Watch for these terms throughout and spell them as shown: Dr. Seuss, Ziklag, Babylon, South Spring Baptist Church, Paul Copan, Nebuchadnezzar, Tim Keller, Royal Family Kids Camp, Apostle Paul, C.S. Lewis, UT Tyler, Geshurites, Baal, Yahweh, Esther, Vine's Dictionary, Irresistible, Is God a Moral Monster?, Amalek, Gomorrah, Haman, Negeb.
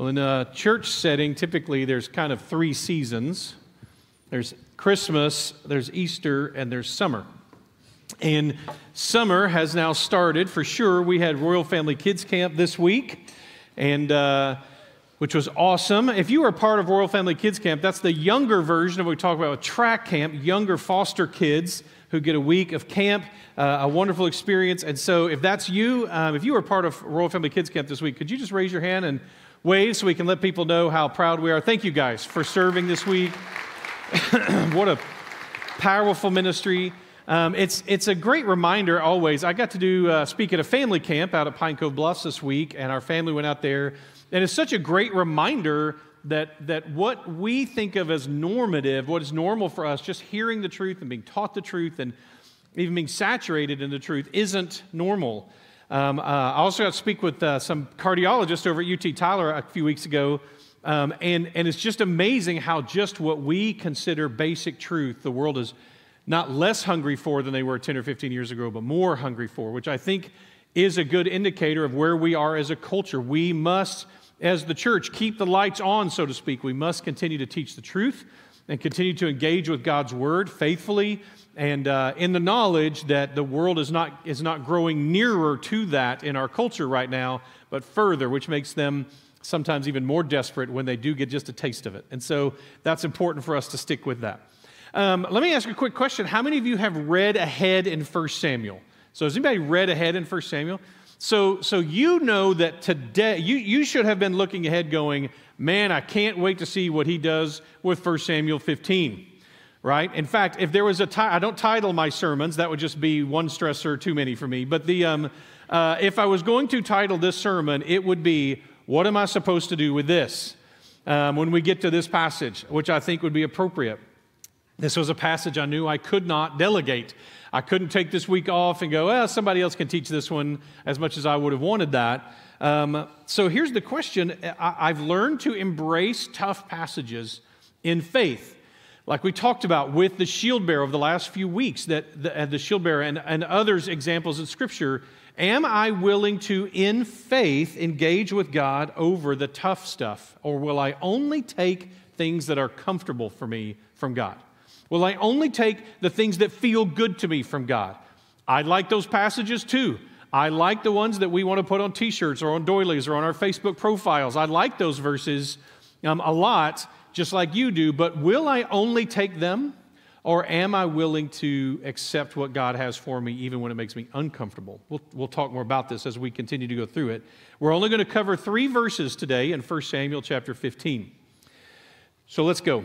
Well, in a church setting, typically there's kind of three seasons. There's Christmas, there's Easter, and there's summer. And summer has now started, for sure. We had Royal Family Kids Camp this week, and which was awesome. If you were a part of Royal Family Kids Camp, that's the younger version of what we talk about with track camp, younger foster kids who get a week of camp, a wonderful experience. And so if that's you, if you were a part of Royal Family Kids Camp this week, could you just raise your hand and wave so we can let people know how proud we are? Thank you guys for serving this week. What a powerful ministry. It's a great reminder always. I got to speak at a family camp out at Pine Cove Bluffs this week, and our family went out there. And it's such a great reminder that what we think of as normative, what is normal for us, just hearing the truth and being taught the truth and even being saturated in the truth, isn't normal. I also got to speak with some cardiologists over at UT Tyler a few weeks ago, and it's just amazing how just what we consider basic truth, the world is not less hungry for than they were 10 or 15 years ago, but more hungry for, which I think is a good indicator of where we are as a culture. We must, as the church, keep the lights on, so to speak. We must continue to teach the truth and continue to engage with God's word faithfully and in the knowledge that the world is not growing nearer to that in our culture right now, but further, which makes them sometimes even more desperate when they do get just a taste of it. And so that's important for us to stick with that. Let me ask you a quick question. How many of you have read ahead in 1 Samuel? So has anybody read ahead in 1 Samuel? So you know that today, you should have been looking ahead going, man, I can't wait to see what he does with 1 Samuel 15, right? In fact, if there was I don't title my sermons, that would just be one stressor too many for me, but if I was going to title this sermon, it would be, what am I supposed to do with this when we get to this passage, which I think would be appropriate. This was a passage I knew I could not delegate. I couldn't take this week off and go, well, somebody else can teach this one, as much as I would have wanted that. So here's the question. I've learned to embrace tough passages in faith, like we talked about with the shield bearer over the last few weeks, that the shield bearer and others' examples in Scripture. Am I willing to, in faith, engage with God over the tough stuff, or will I only take things that are comfortable for me from God? Will I only take the things that feel good to me from God? I like those passages too. I like the ones that we want to put on t-shirts or on doilies or on our Facebook profiles. I like those verses a lot, just like you do, but will I only take them, or am I willing to accept what God has for me even when it makes me uncomfortable? We'll talk more about this as we continue to go through it. We're only going to cover three verses today in 1 Samuel chapter 15. So let's go.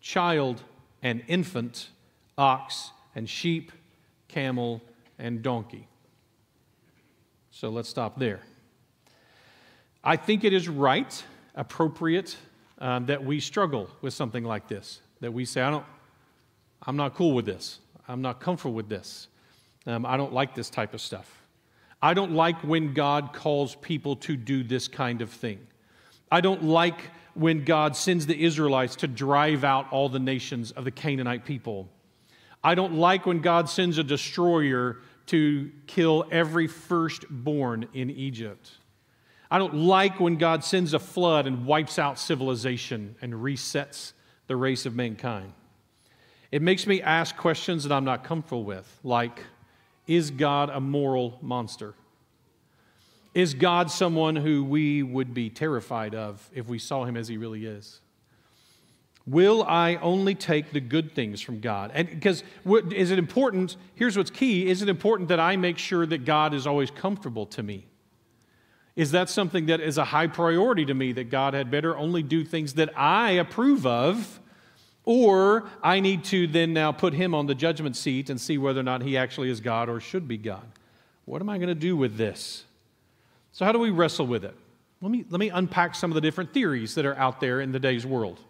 child and infant, ox and sheep, camel and donkey. So let's stop there. I think it is right, appropriate, that we struggle with something like this, that we say, I'm not cool with this. I'm not comfortable with this. I don't like this type of stuff. I don't like when God calls people to do this kind of thing. I don't like when God sends the Israelites to drive out all the nations of the Canaanite people. I don't like when God sends a destroyer to kill every firstborn in Egypt. I don't like when God sends a flood and wipes out civilization and resets the race of mankind. It makes me ask questions that I'm not comfortable with, like, is God a moral monster? Is God someone who we would be terrified of if we saw him as he really is? Will I only take the good things from God? And because is it important, here's what's key, is it important that I make sure that God is always comfortable to me? Is that something that is a high priority to me, that God had better only do things that I approve of, or I need to then now put him on the judgment seat and see whether or not he actually is God or should be God? What am I going to do with this? So how do we wrestle with it? Let me unpack some of the different theories that are out there in today's world.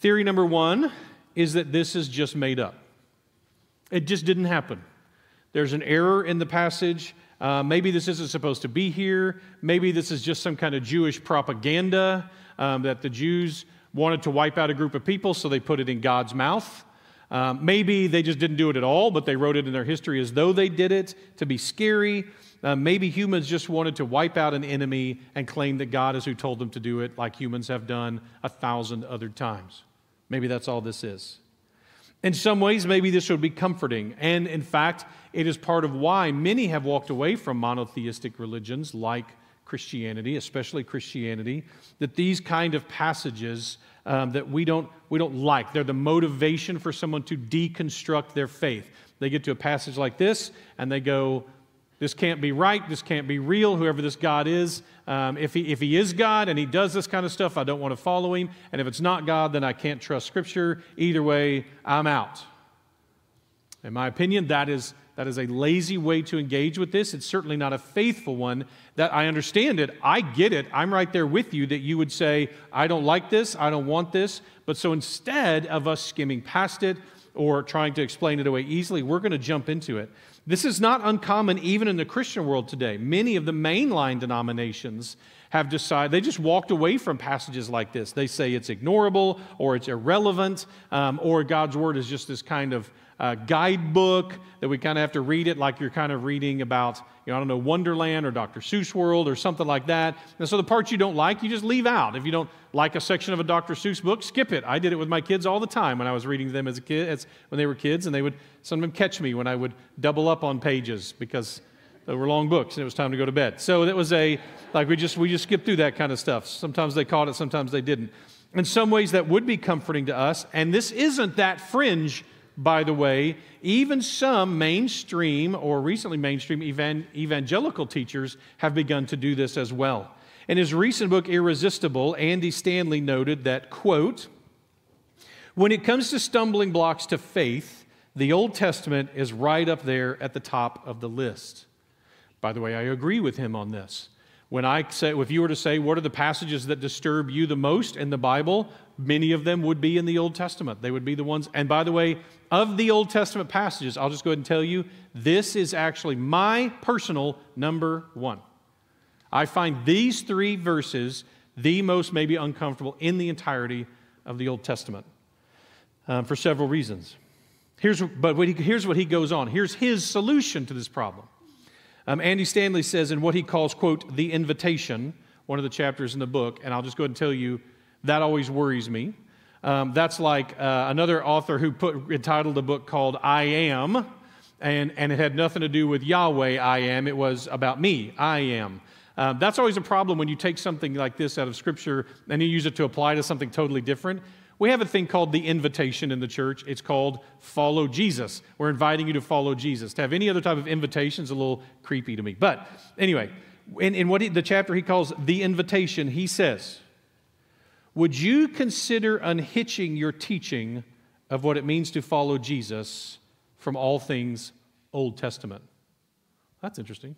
Theory number one is that this is just made up. It just didn't happen. There's an error in the passage. Maybe this isn't supposed to be here. Maybe this is just some kind of Jewish propaganda that the Jews wanted to wipe out a group of people, so they put it in God's mouth. Maybe they just didn't do it at all, but they wrote it in their history as though they did it to be scary. Maybe humans just wanted to wipe out an enemy and claim that God is who told them to do it, like humans have done 1,000 other times. Maybe that's all this is. In some ways, maybe this would be comforting. And in fact, it is part of why many have walked away from monotheistic religions like Christianity, especially Christianity, that these kind of passages that we don't like. They're the motivation for someone to deconstruct their faith. They get to a passage like this, and they go, this can't be right, this can't be real, whoever this God is. If he is God and he does this kind of stuff, I don't want to follow him. And if it's not God, then I can't trust Scripture. Either way, I'm out. In my opinion, that is a lazy way to engage with this. It's certainly not a faithful one. That I understand it, I get it, I'm right there with you that you would say, I don't like this, I don't want this. But so instead of us skimming past it, or trying to explain it away easily, we're going to jump into it. This is not uncommon even in the Christian world today. Many of the mainline denominations have decided, they just walked away from passages like this. They say it's ignorable, or it's irrelevant, or God's Word is just this kind of guidebook that we kind of have to read it like you're kind of reading about, I don't know, Wonderland or Dr. Seuss World or something like that. And so the parts you don't like, you just leave out. If you don't like a section of a Dr. Seuss book, skip it. I did it with my kids all the time when I was reading them as a kid, when they were kids, and they would sometimes catch me when I would double up on pages because they were long books and it was time to go to bed. So that was we just skipped through that kind of stuff. Sometimes they caught it, sometimes they didn't. In some ways, that would be comforting to us, and this isn't that fringe. By the way, even some mainstream or recently mainstream evangelical teachers have begun to do this as well. In his recent book, Irresistible, Andy Stanley noted that, quote, when it comes to stumbling blocks to faith, the Old Testament is right up there at the top of the list. By the way, I agree with him on this. When I say, if you were to say, what are the passages that disturb you the most in the Bible? Many of them would be in the Old Testament. They would be the ones. And by the way, of the Old Testament passages, I'll just go ahead and tell you, this is actually my personal number one. I find these three verses the most maybe uncomfortable in the entirety of the Old Testament for several reasons. Here's what he goes on. Here's his solution to this problem. Andy Stanley says in what he calls, quote, the invitation, one of the chapters in the book, and I'll just go ahead and tell you, that always worries me. That's like another author who entitled a book called I Am, and it had nothing to do with Yahweh I Am, it was about me, I am. That's always a problem when you take something like this out of Scripture and you use it to apply to something totally different. We have a thing called the invitation in the church. It's called follow Jesus. We're inviting you to follow Jesus. To have any other type of invitation is a little creepy to me. But anyway, in the chapter he calls the invitation, he says, would you consider unhitching your teaching of what it means to follow Jesus from all things Old Testament? That's interesting.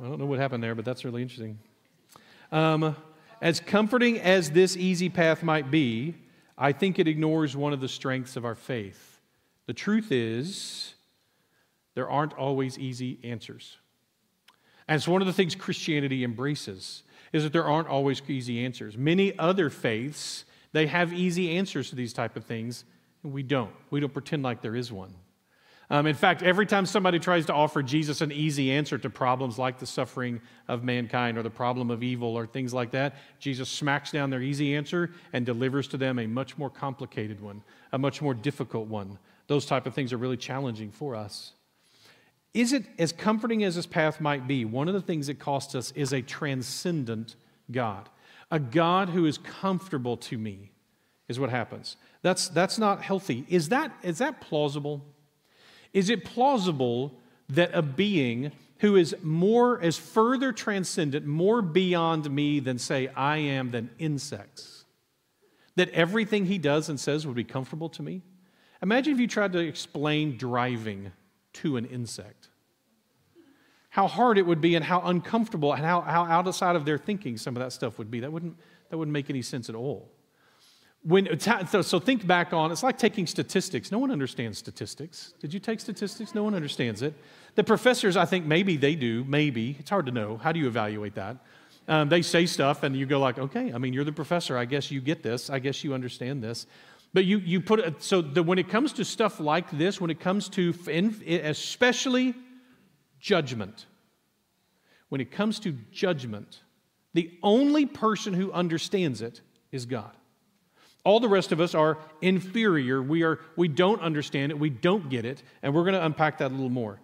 I don't know what happened there, but that's really interesting. As comforting as this easy path might be, I think it ignores one of the strengths of our faith. The truth is, there aren't always easy answers. And it's one of the things Christianity embraces, is that there aren't always easy answers. Many other faiths, they have easy answers to these type of things, and we don't. We don't pretend like there is one. In fact, every time somebody tries to offer Jesus an easy answer to problems like the suffering of mankind or the problem of evil or things like that, Jesus smacks down their easy answer and delivers to them a much more complicated one, a much more difficult one. Those type of things are really challenging for us. Is it as comforting as this path might be? One of the things it costs us is a transcendent God. A God who is comfortable to me is what happens. That's not healthy. Is that plausible? Is it plausible that a being who is further transcendent, more beyond me than, say, I am than insects, that everything he does and says would be comfortable to me? Imagine if you tried to explain driving to an insect. how hard it would be and how uncomfortable and how outside of their thinking some of that stuff would be. That wouldn't make any sense at all. So think back on, it's like taking statistics. No one understands statistics. Did you take statistics? No one understands it. The professors, I think, maybe they do, maybe. It's hard to know. How do you evaluate that? They say stuff and you go like, okay, I mean, you're the professor. I guess you get this. I guess you understand this. But you put it, when it comes to stuff like this, when it comes to especially judgment, when it comes to judgment, the only person who understands it is God. All the rest of us are inferior. We don't understand it. We don't get it. And we're going to unpack that a little more.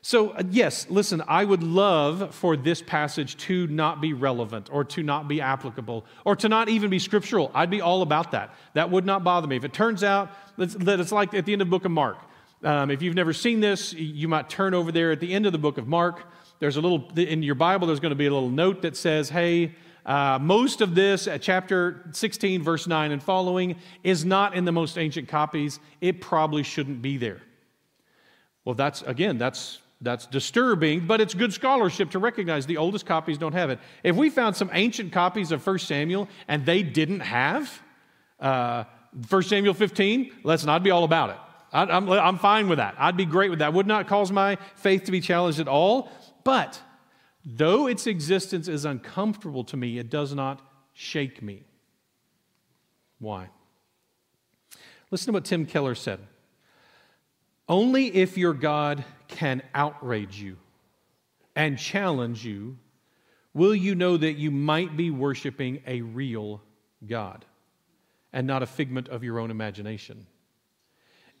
So, yes, listen, I would love for this passage to not be relevant or to not be applicable or to not even be scriptural. I'd be all about that. That would not bother me. If it turns out that it's like at the end of the book of Mark. If you've never seen this, you might turn over there at the end of the book of Mark. There's a little, in your Bible, there's going to be a little note that says, hey, most of this, chapter 16, verse 9 and following, is not in the most ancient copies. It probably shouldn't be there. Well, that's disturbing, but it's good scholarship to recognize the oldest copies don't have it. If we found some ancient copies of 1 Samuel and they didn't have 1 Samuel 15, let's not be all about it. I'm fine with that. I'd be great with that. Would not cause my faith to be challenged at all. But though its existence is uncomfortable to me, it does not shake me. Why? Listen to what Tim Keller said. Only if your God can outrage you and challenge you will you know that you might be worshiping a real God and not a figment of your own imagination.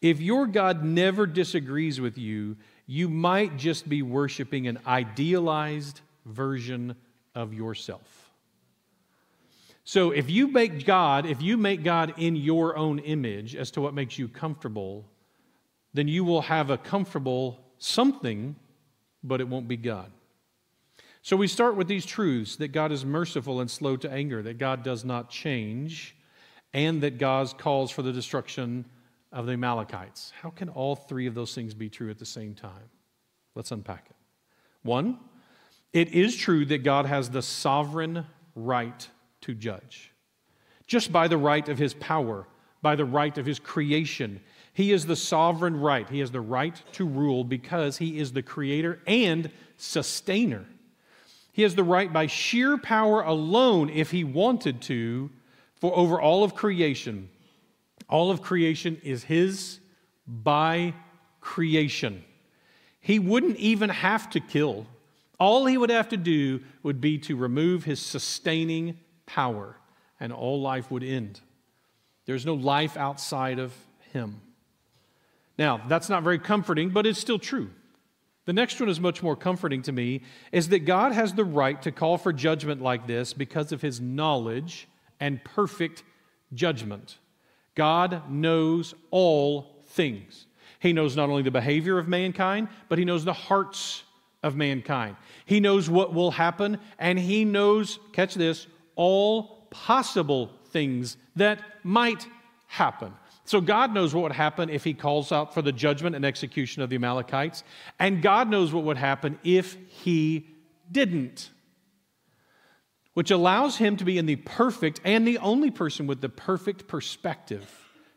If your God never disagrees with you, you might just be worshiping an idealized version of yourself. So if you make God in your own image as to what makes you comfortable, then you will have a comfortable something, but it won't be God. So we start with these truths, that God is merciful and slow to anger, that God does not change, and that God calls for the destruction of the Amalekites. How can all three of those things be true at the same time? Let's unpack it. One, it is true that God has the sovereign right to judge. Just by the right of His power, by the right of His creation, He is the sovereign right. He has the right to rule because He is the creator and sustainer. He has the right by sheer power alone, if He wanted to, for over all of creation. All of creation is His by creation. He wouldn't even have to kill. All He would have to do would be to remove His sustaining power, and all life would end. There's no life outside of Him. Now, that's not very comforting, but it's still true. The next one is much more comforting to me, is that God has the right to call for judgment like this because of His knowledge and perfect judgment. God knows all things. He knows not only the behavior of mankind, but He knows the hearts of mankind. He knows what will happen, and He knows, catch this, all possible things that might happen. So God knows what would happen if He calls out for the judgment and execution of the Amalekites, and God knows what would happen if He didn't, which allows Him to be in the perfect and the only person with the perfect perspective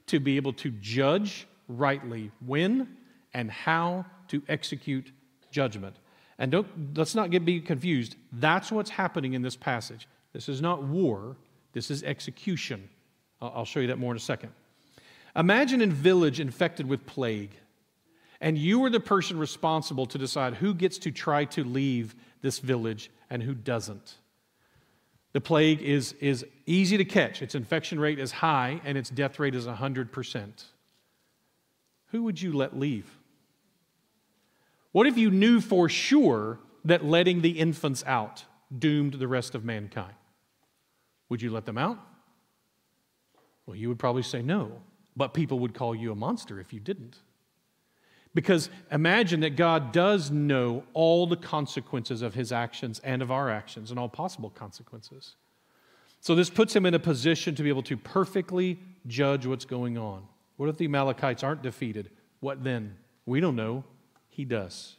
to be able to judge rightly when and how to execute judgment. And let's not be confused. That's what's happening in this passage. This is not war. This is execution. I'll show you that more in a second. Imagine a village infected with plague, and you are the person responsible to decide who gets to try to leave this village and who doesn't. The plague is easy to catch. Its infection rate is high, and its death rate is 100%. Who would you let leave? What if you knew for sure that letting the infants out doomed the rest of mankind? Would you let them out? Well, you would probably say no. But people would call you a monster if you didn't. Because imagine that God does know all the consequences of His actions and of our actions and all possible consequences. So this puts Him in a position to be able to perfectly judge what's going on. What if the Amalekites aren't defeated? What then? We don't know. He does.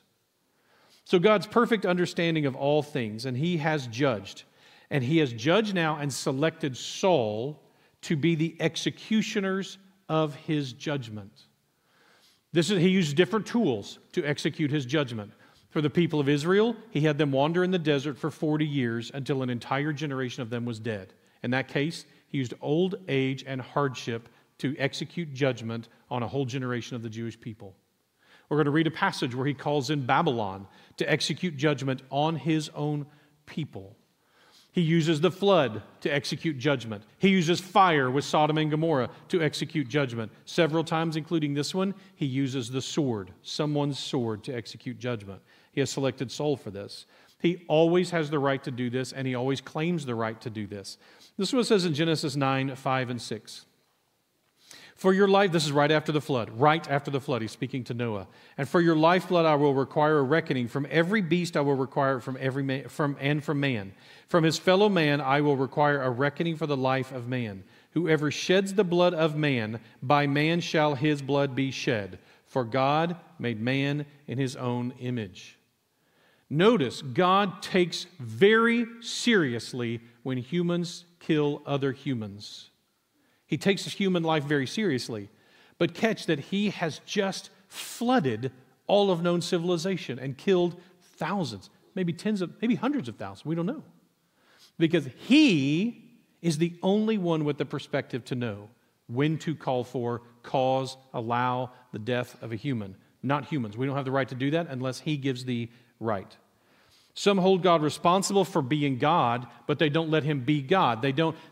So God's perfect understanding of all things, and He has judged. And He has judged now and selected Saul to be the executioners of His judgment. This is, He used different tools to execute His judgment. For the people of Israel, He had them wander in the desert for 40 years until an entire generation of them was dead. In that case, He used old age and hardship to execute judgment on a whole generation of the Jewish people. We're going to read a passage where He calls in Babylon to execute judgment on His own people. He uses the flood to execute judgment. He uses fire with Sodom and Gomorrah to execute judgment. Several times, including this one, He uses the sword, someone's sword, to execute judgment. He has selected Saul for this. He always has the right to do this, and He always claims the right to do this. This is what it says in Genesis 9, 5, and 6. For your life, this is right after the flood, right after the flood. He's speaking to Noah. And for your lifeblood, I will require a reckoning. From every beast, I will require it from man. From his fellow man, I will require a reckoning for the life of man. Whoever sheds the blood of man, by man shall his blood be shed. For God made man in His own image. Notice, God takes very seriously when humans kill other humans. He takes human life very seriously. But catch that He has just flooded all of known civilization and killed thousands, maybe tens of, maybe hundreds of thousands. We don't know. Because He is the only one with the perspective to know when to call for, cause, allow the death of a human. Not humans. We don't have the right to do that unless He gives the right. Some hold God responsible for being God, but they don't let Him be God.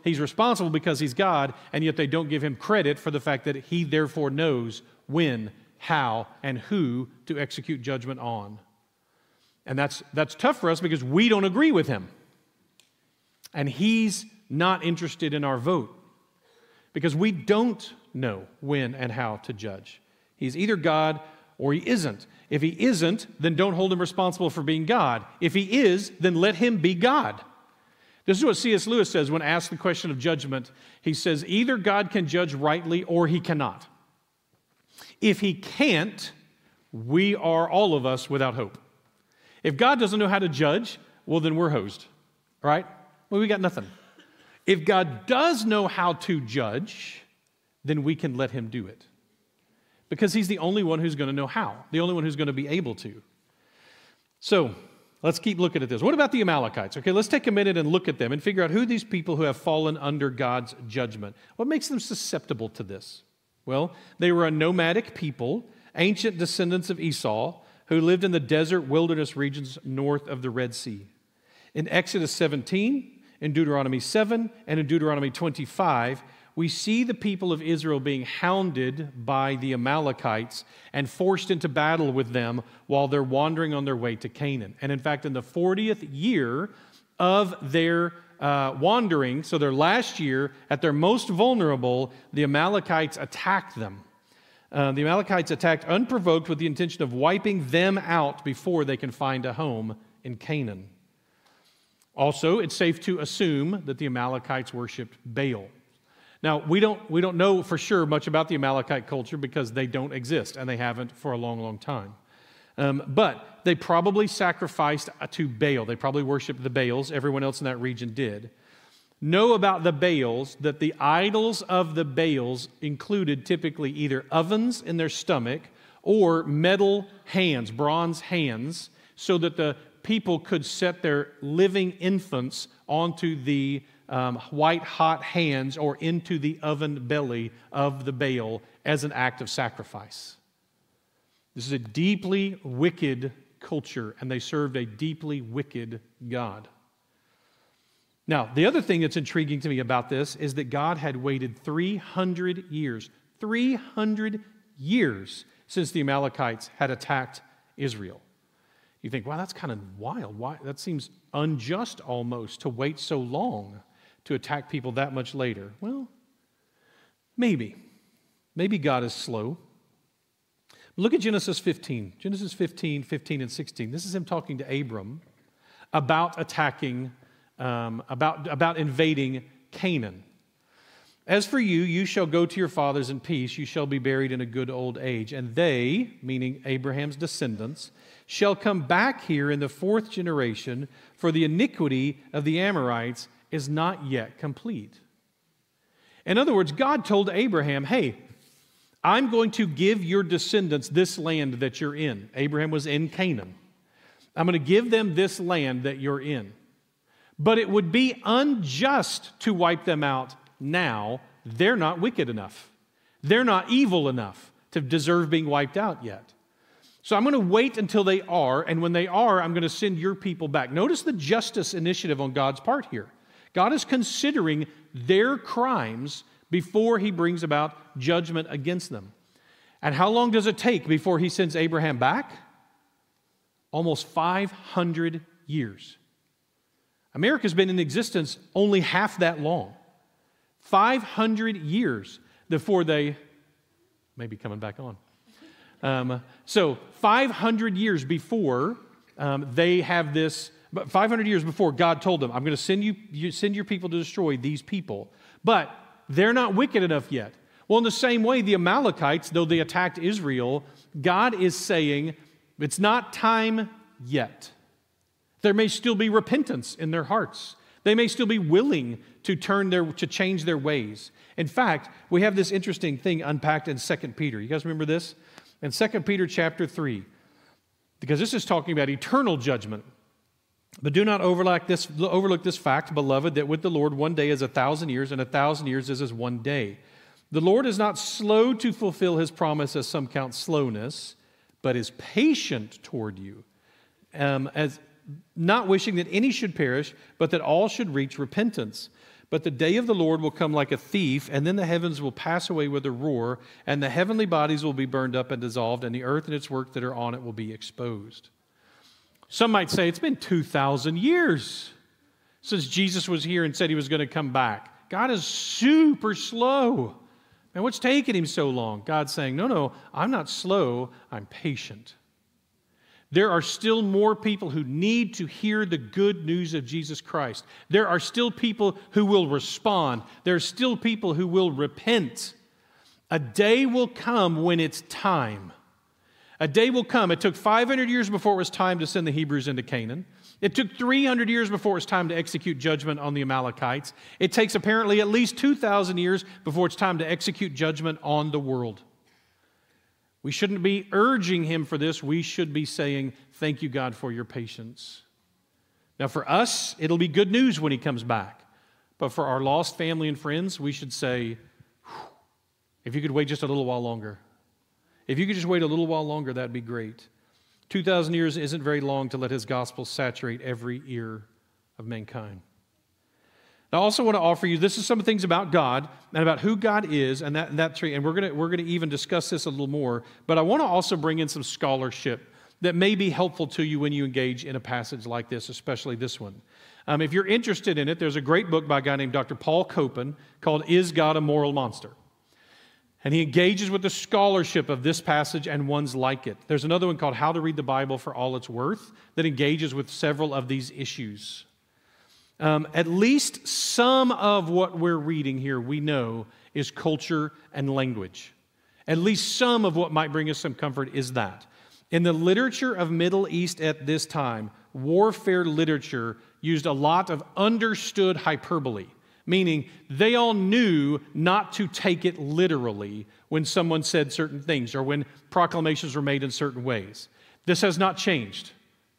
He's responsible because He's God, and yet they don't give Him credit for the fact that He therefore knows when, how, and who to execute judgment on. And that's tough for us because we don't agree with Him. And He's not interested in our vote because we don't know when and how to judge. He's either God or He isn't. If He isn't, then don't hold Him responsible for being God. If He is, then let Him be God. This is what C.S. Lewis says when asked the question of judgment. He says, either God can judge rightly or He cannot. If He can't, we are, all of us, without hope. If God doesn't know how to judge, well, then we're hosed, right? Well, we got nothing. If God does know how to judge, then we can let Him do it. Because He's the only one who's going to know how, the only one who's going to be able to. So let's keep looking at this. What about the Amalekites? Okay, let's take a minute and look at them and figure out who these people who have fallen under God's judgment. What makes them susceptible to this? Well, they were a nomadic people, ancient descendants of Esau, who lived in the desert wilderness regions north of the Red Sea. In Exodus 17, in Deuteronomy 7, and in Deuteronomy 25, we see the people of Israel being hounded by the Amalekites and forced into battle with them while they're wandering on their way to Canaan. And in fact, in the 40th year of their wandering, so their last year, at their most vulnerable, the Amalekites attacked them. The Amalekites attacked unprovoked with the intention of wiping them out before they can find a home in Canaan. Also, it's safe to assume that the Amalekites worshipped Baal. Now, we don't know for sure much about the Amalekite culture because they don't exist, and they haven't for a long, long time. But they probably sacrificed to Baal. They probably worshiped the Baals. Everyone else in that region did. Know about the Baals that the idols of the Baals included typically either ovens in their stomach or metal hands, bronze hands, so that the people could set their living infants onto the white-hot hands or into the oven belly of the Baal as an act of sacrifice. This is a deeply wicked culture, and they served a deeply wicked God. Now, the other thing that's intriguing to me about this is that God had waited 300 years since the Amalekites had attacked Israel. You think, wow, that's kind of wild. Why? That seems unjust almost to wait so long to attack people that much later. Well, maybe. Maybe God is slow. Look at Genesis 15. Genesis 15, 15 and 16. This is him talking to Abram about invading Canaan. As for you, you shall go to your fathers in peace. You shall be buried in a good old age. And they, meaning Abraham's descendants, shall come back here in the fourth generation, for the iniquity of the Amorites is not yet complete. In other words, God told Abraham, hey, I'm going to give your descendants this land that you're in. Abraham was in Canaan. I'm going to give them this land that you're in. But it would be unjust to wipe them out now. They're not wicked enough. They're not evil enough to deserve being wiped out yet. So I'm going to wait until they are, and when they are, I'm going to send your people back. Notice the justice initiative on God's part here. God is considering their crimes before he brings about judgment against them. And how long does it take before he sends Abraham back? Almost 500 years. America's been in existence only half that long. 500 years before they may be coming back on. So 500 years before they have this, but 500 years before God told them, I'm going to send your people to destroy these people. But they're not wicked enough yet. Well, in the same way, the Amalekites, though they attacked Israel, God is saying, it's not time yet. There may still be repentance in their hearts. They may still be willing to change their ways. In fact, we have this interesting thing unpacked in 2 Peter. You guys remember this? In 2 Peter chapter 3, because this is talking about eternal judgment. But do not overlook this fact, beloved, that with the Lord 1 day is 1,000 years, and 1,000 years is as 1 day. The Lord is not slow to fulfill his promise, as some count slowness, but is patient toward you, as not wishing that any should perish, but that all should reach repentance. But the day of the Lord will come like a thief, and then the heavens will pass away with a roar, and the heavenly bodies will be burned up and dissolved, and the earth and its work that are on it will be exposed. Some might say it's been 2,000 years since Jesus was here and said he was going to come back. God is super slow. And what's taking him so long? God's saying, no, I'm not slow, I'm patient. There are still more people who need to hear the good news of Jesus Christ. There are still people who will respond. There are still people who will repent. A day will come when it's time. A day will come. It took 500 years before it was time to send the Hebrews into Canaan. It took 300 years before it was time to execute judgment on the Amalekites. It takes apparently at least 2,000 years before it's time to execute judgment on the world. We shouldn't be urging him for this. We should be saying, thank you, God, for your patience. Now, for us, it'll be good news when he comes back. But for our lost family and friends, we should say, if you could wait just a little while longer. If you could just wait a little while longer, that'd be great. 2,000 years isn't very long to let his gospel saturate every ear of mankind. I also want to offer you, this is some things about God and about who God is and that tree, and we're going to even discuss this a little more, but I want to also bring in some scholarship that may be helpful to you when you engage in a passage like this, especially this one. If you're interested in it, there's a great book by a guy named Dr. Paul Copan called Is God a Moral Monster? And he engages with the scholarship of this passage and ones like it. There's another one called How to Read the Bible for All It's Worth that engages with several of these issues. At least some of what we're reading here we know is culture and language. At least some of what might bring us some comfort is that. In the literature of Middle East at this time, warfare literature used a lot of understood hyperbole, meaning they all knew not to take it literally when someone said certain things or when proclamations were made in certain ways. This has not changed,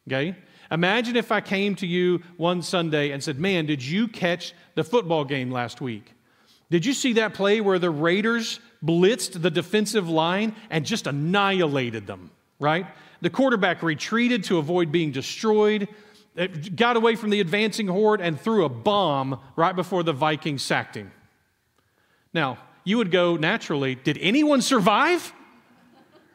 okay? Imagine if I came to you one Sunday and said, man, did you catch the football game last week? Did you see that play where the Raiders blitzed the defensive line and just annihilated them, right? The quarterback retreated to avoid being destroyed, got away from the advancing horde and threw a bomb right before the Vikings sacked him. Now, you would go naturally, did anyone survive?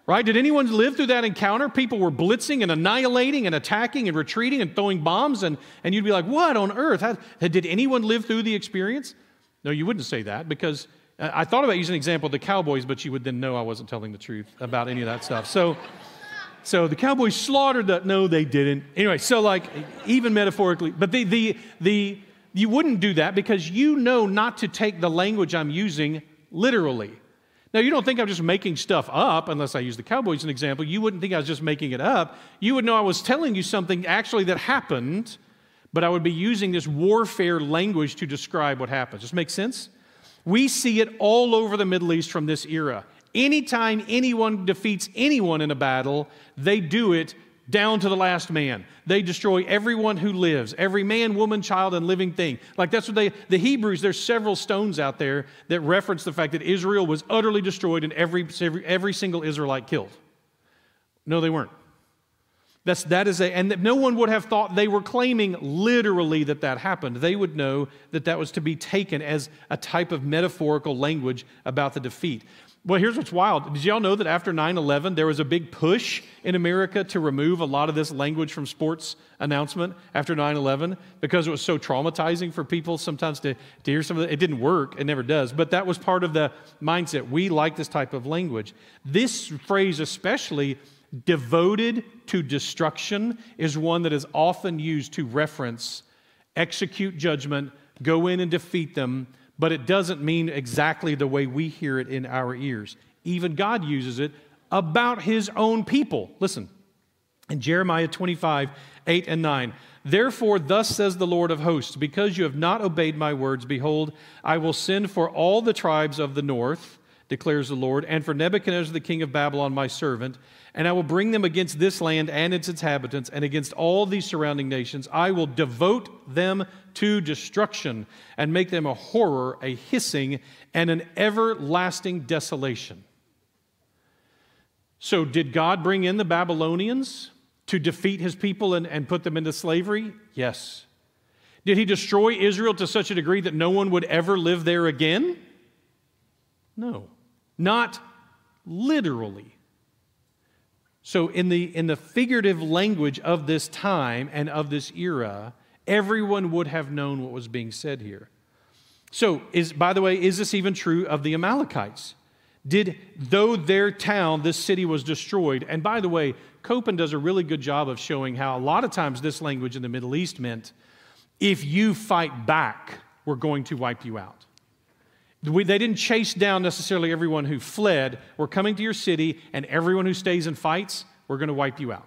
Right? Did anyone live through that encounter? People were blitzing and annihilating and attacking and retreating and throwing bombs, and you'd be like, what on earth? Did anyone live through the experience? No, you wouldn't say that, because I thought about using an example of the Cowboys, but you would then know I wasn't telling the truth about any of that stuff. So the Cowboys slaughtered the... No, they didn't. Anyway, so like, even metaphorically, but the You wouldn't do that because you know not to take the language I'm using literally. Now, you don't think I'm just making stuff up, unless I use the Cowboys as an example. You wouldn't think I was just making it up. You would know I was telling you something actually that happened, but I would be using this warfare language to describe what happened. Does this make sense? We see it all over the Middle East from this era. Anytime anyone defeats anyone in a battle, they do it down to the last man. They destroy everyone who lives, every man, woman, child, and living thing. Like that's what the Hebrews, there's several stones out there that reference the fact that Israel was utterly destroyed and every single Israelite killed. No, they weren't. And no one would have thought they were claiming literally that that happened. They would know that that was to be taken as a type of metaphorical language about the defeat. Well, here's what's wild. Did y'all know that after 9/11, there was a big push in America to remove a lot of this language from sports announcement after 9/11 because it was so traumatizing for people sometimes to hear some of it. It didn't work. It never does. But that was part of the mindset. We like this type of language. This phrase especially, devoted to destruction, is one that is often used to reference execute judgment, go in and defeat them, but it doesn't mean exactly the way we hear it in our ears. Even God uses it about his own people. Listen, in Jeremiah 25, 8 and 9, "Therefore thus says the Lord of hosts, because you have not obeyed my words, behold, I will send for all the tribes of the north, declares the Lord, and for Nebuchadnezzar the king of Babylon my servant, and I will bring them against this land and its inhabitants, and against all these surrounding nations. I will devote them to destruction, and make them a horror, a hissing, and an everlasting desolation." So did God bring in the Babylonians to defeat his people and put them into slavery? Yes. Did he destroy Israel to such a degree that no one would ever live there again? No. Not literally. So in the figurative language of this time and of this era, everyone would have known what was being said here. So, by the way, is this even true of the Amalekites? Though their town, this city was destroyed, and by the way, Copan does a really good job of showing how a lot of times this language in the Middle East meant, if you fight back, we're going to wipe you out. They didn't chase down necessarily everyone who fled. We're coming to your city, and everyone who stays and fights, we're going to wipe you out.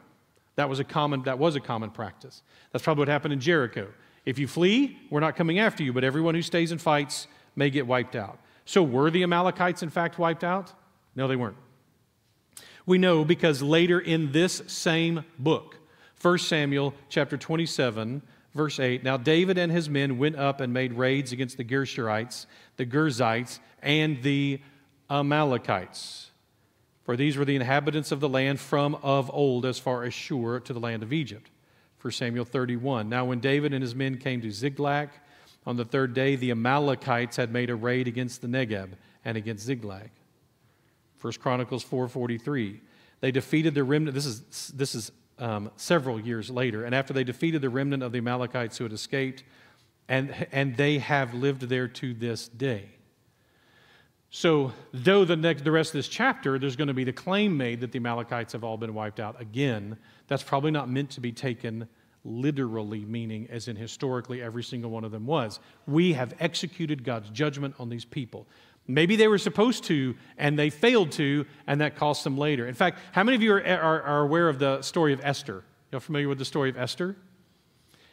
That was a common practice. That's probably what happened in Jericho. If you flee, we're not coming after you, but everyone who stays and fights may get wiped out. So were the Amalekites, in fact, wiped out? No, they weren't. We know because later in this same book, 1 Samuel chapter 27, Verse 8, "Now David and his men went up and made raids against the Geshurites, the Gerzites, and the Amalekites. For these were the inhabitants of the land from of old as far as Shur to the land of Egypt." 1 Samuel 31, "Now when David and his men came to Ziklag, on the third day the Amalekites had made a raid against the Negeb and against Ziklag." 1 Chronicles 4:43, "They defeated the remnant." This is several years later, "and after they defeated the remnant of the Amalekites who had escaped, and they have lived there to this day." So though the rest of this chapter, there's going to be the claim made that the Amalekites have all been wiped out again, that's probably not meant to be taken literally, meaning as in historically every single one of them was. We have executed God's judgment on these people. Maybe they were supposed to, and they failed to, and that cost them later. In fact, how many of you are aware of the story of Esther? Y'all familiar with the story of Esther?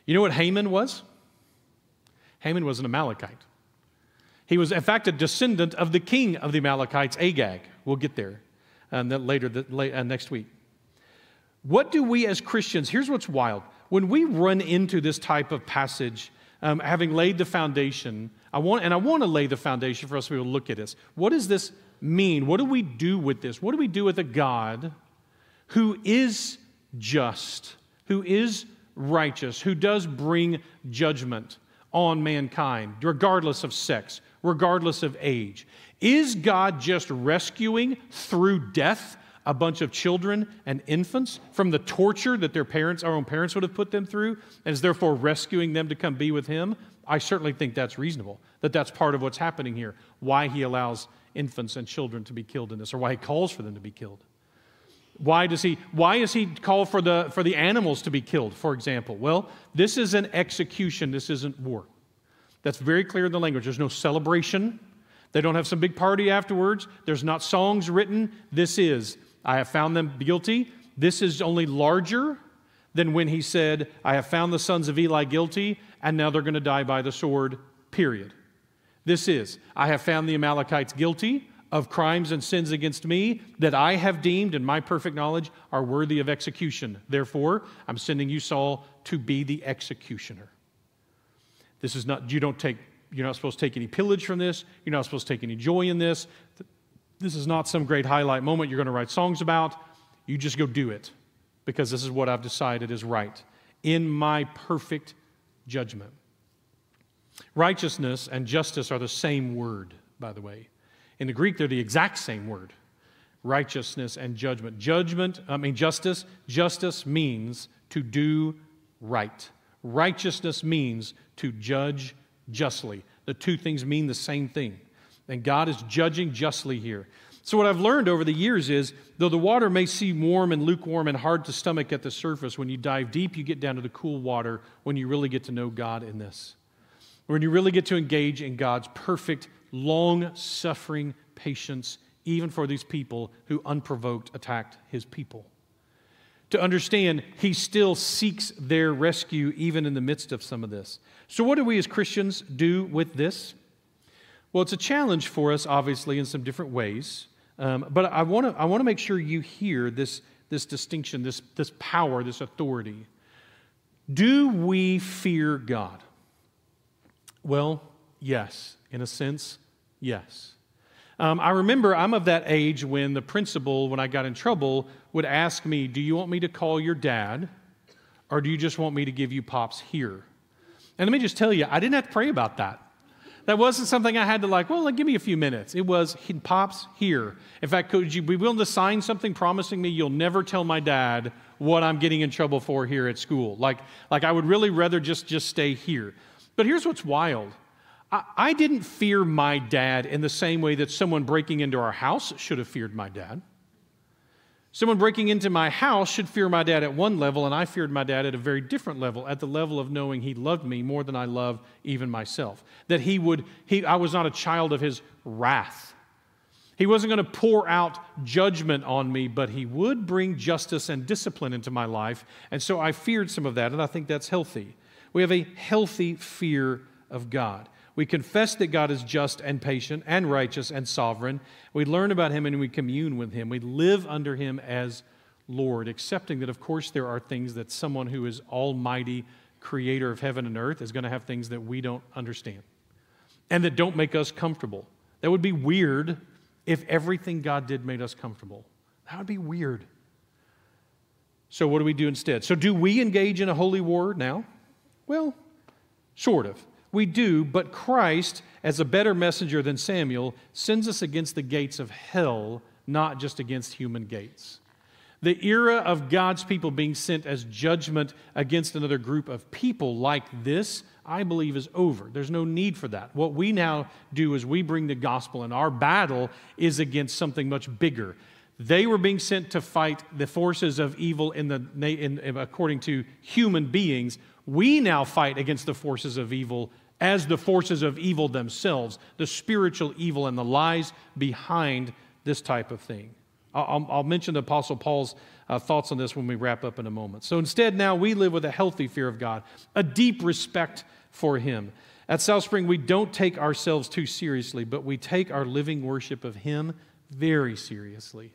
You know what Haman was? Haman was an Amalekite. He was, in fact, a descendant of the king of the Amalekites, Agag. We'll get there next week. What do we as Christians, here's what's wild. When we run into this type of passage, having laid the foundation, I want to lay the foundation for us to be able to look at this. What does this mean? What do we do with this? What do we do with a God who is just, who is righteous, who does bring judgment on mankind, regardless of sex, regardless of age? Is God just rescuing through death a bunch of children and infants from the torture that our own parents would have put them through, and is therefore rescuing them to come be with him? I certainly think that's reasonable, that's part of what's happening here, why he allows infants and children to be killed in this, or why he calls for them to be killed. Why does he call for the animals to be killed, for example? Well, this is an execution, this isn't war. That's very clear in the language. There's no celebration. They don't have some big party afterwards. There's not songs written. This is, I have found them guilty. This is only larger than when he said, I have found the sons of Eli guilty, and now they're going to die by the sword, period. This is, I have found the Amalekites guilty of crimes and sins against me that I have deemed, in my perfect knowledge, are worthy of execution. Therefore, I'm sending you, Saul, to be the executioner. This is not, you're not supposed to take any pillage from this. You're not supposed to take any joy in this. This is not some great highlight moment you're going to write songs about. You just go do it, because this is what I've decided is right in my perfect judgment. Righteousness and justice are the same word, by the way. In the Greek, they're the exact same word. Righteousness and judgment. Justice means to do right. Righteousness means to judge justly. The two things mean the same thing. And God is judging justly here. So what I've learned over the years is, though the water may seem warm and lukewarm and hard to stomach at the surface, when you dive deep, you get down to the cool water when you really get to know God in this. When you really get to engage in God's perfect, long-suffering patience, even for these people who unprovoked attacked His people. To understand, He still seeks their rescue even in the midst of some of this. So what do we as Christians do with this? Well, it's a challenge for us, obviously, in some different ways. But I want to make sure you hear this distinction, this power, this authority. Do we fear God? Well, yes. In a sense, yes. I remember I'm of that age when the principal, when I got in trouble, would ask me, do you want me to call your dad, or do you just want me to give you pops here? And let me just tell you, I didn't have to pray about that. That wasn't something I had to well, give me a few minutes. It was, pops here. In fact, could you be willing to sign something promising me you'll never tell my dad what I'm getting in trouble for here at school? Like I would really rather just stay here. But here's what's wild. I didn't fear my dad in the same way that someone breaking into our house should have feared my dad. Someone breaking into my house should fear my dad at one level, and I feared my dad at a very different level, at the level of knowing he loved me more than I loved even myself. That I was not a child of his wrath. He wasn't going to pour out judgment on me, but he would bring justice and discipline into my life, and so I feared some of that, and I think that's healthy. We have a healthy fear of God. We confess that God is just and patient and righteous and sovereign. We learn about Him and we commune with Him. We live under Him as Lord, accepting that, of course, there are things that someone who is almighty creator of heaven and earth is going to have things that we don't understand and that don't make us comfortable. That would be weird if everything God did made us comfortable. That would be weird. So what do we do instead? So do we engage in a holy war now? Well, sort of. We do, but Christ, as a better messenger than Samuel, sends us against the gates of hell, not just against human gates. The era of God's people being sent as judgment against another group of people like this, I believe, is over. There's no need for that. What we now do is we bring the gospel, and our battle is against something much bigger. They were being sent to fight the forces of evil according to human beings. We now fight against the forces of evil as the forces of evil themselves, the spiritual evil and the lies behind this type of thing. I'll mention the Apostle Paul's thoughts on this when we wrap up in a moment. So instead, now we live with a healthy fear of God, a deep respect for Him. At South Spring, we don't take ourselves too seriously, but we take our living worship of Him very seriously.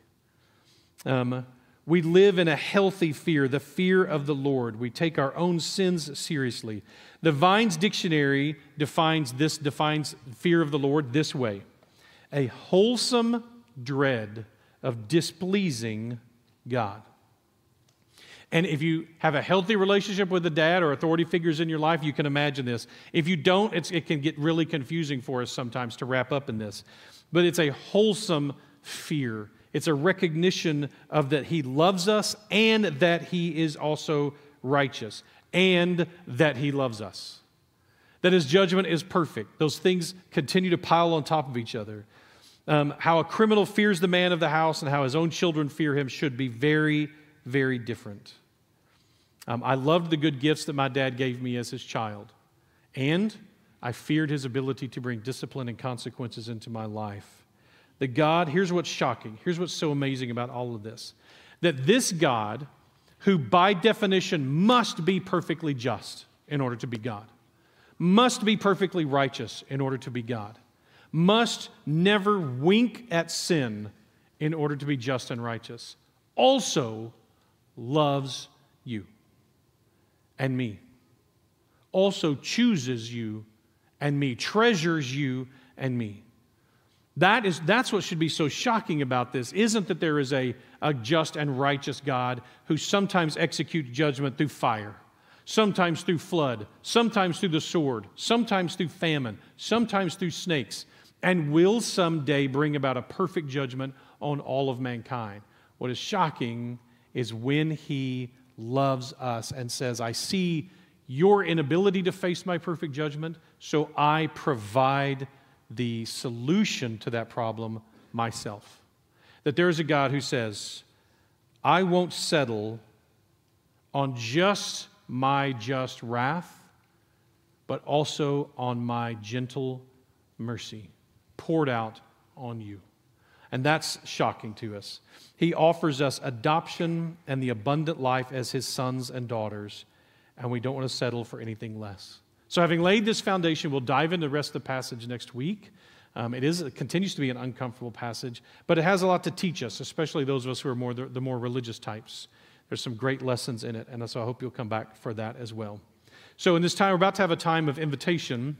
We live in a healthy fear, the fear of the Lord. We take our own sins seriously. The Vine's Dictionary defines fear of the Lord this way: a wholesome dread of displeasing God. And if you have a healthy relationship with a dad or authority figures in your life, you can imagine this. If you don't, it can get really confusing for us sometimes to wrap up in this. But it's a wholesome fear. It's a recognition of that He loves us and that He is also righteous and that He loves us. That His judgment is perfect. Those things continue to pile on top of each other. How a criminal fears the man of the house and how his own children fear him should be very, very different. I loved the good gifts that my dad gave me as his child. And I feared his ability to bring discipline and consequences into my life. The God, here's what's shocking, here's what's so amazing about all of this, that this God, who by definition must be perfectly just in order to be God, must be perfectly righteous in order to be God, must never wink at sin in order to be just and righteous, also loves you and me, also chooses you and me, treasures you and me. That's what should be so shocking about this, isn't that there is a just and righteous God who sometimes executes judgment through fire, sometimes through flood, sometimes through the sword, sometimes through famine, sometimes through snakes, and will someday bring about a perfect judgment on all of mankind. What is shocking is when he loves us and says, I see your inability to face my perfect judgment, so I provide the solution to that problem myself. That there is a God who says, I won't settle on just my just wrath, but also on my gentle mercy poured out on you. And that's shocking to us. He offers us adoption and the abundant life as his sons and daughters, and we don't want to settle for anything less. So having laid this foundation, we'll dive into the rest of the passage next week. It continues to be an uncomfortable passage, but it has a lot to teach us, especially those of us who are the more religious types. There's some great lessons in it, and so I hope you'll come back for that as well. So in this time, we're about to have a time of invitation,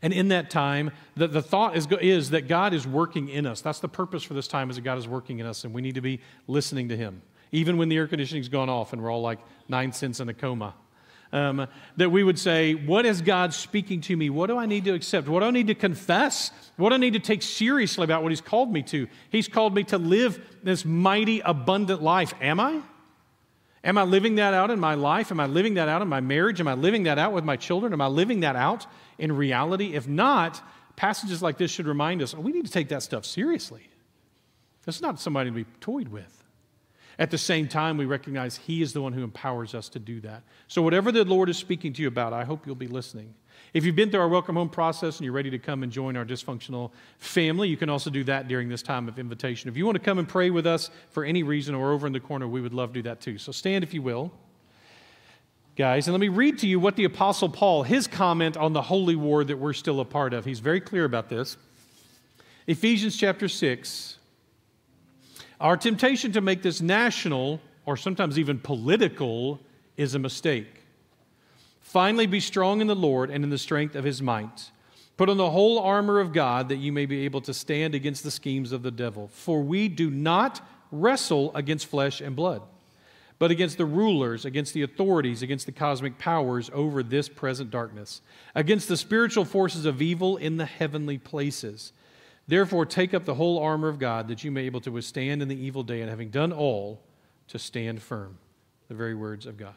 and in that time, the thought is that God is working in us. That's the purpose for this time, is that God is working in us, and we need to be listening to him, even when the air conditioning's gone off and we're all like 9 cents in a coma. That we would say, what is God speaking to me? What do I need to accept? What do I need to confess? What do I need to take seriously about what he's called me to? He's called me to live this mighty, abundant life. Am I? Am I living that out in my life? Am I living that out in my marriage? Am I living that out with my children? Am I living that out in reality? If not, passages like this should remind us, we need to take that stuff seriously. That's not somebody to be toyed with. At the same time, we recognize he is the one who empowers us to do that. So whatever the Lord is speaking to you about, I hope you'll be listening. If you've been through our welcome home process and you're ready to come and join our dysfunctional family, you can also do that during this time of invitation. If you want to come and pray with us for any reason or over in the corner, we would love to do that too. So stand if you will, guys, and let me read to you what the Apostle Paul, his comment on the holy war that we're still a part of. He's very clear about this. Ephesians chapter 6. Our temptation to make this national, or sometimes even political, is a mistake. Finally, be strong in the Lord and in the strength of his might. Put on the whole armor of God that you may be able to stand against the schemes of the devil. For we do not wrestle against flesh and blood, but against the rulers, against the authorities, against the cosmic powers over this present darkness, against the spiritual forces of evil in the heavenly places. Therefore, take up the whole armor of God that you may be able to withstand in the evil day, and having done all, to stand firm. The very words of God.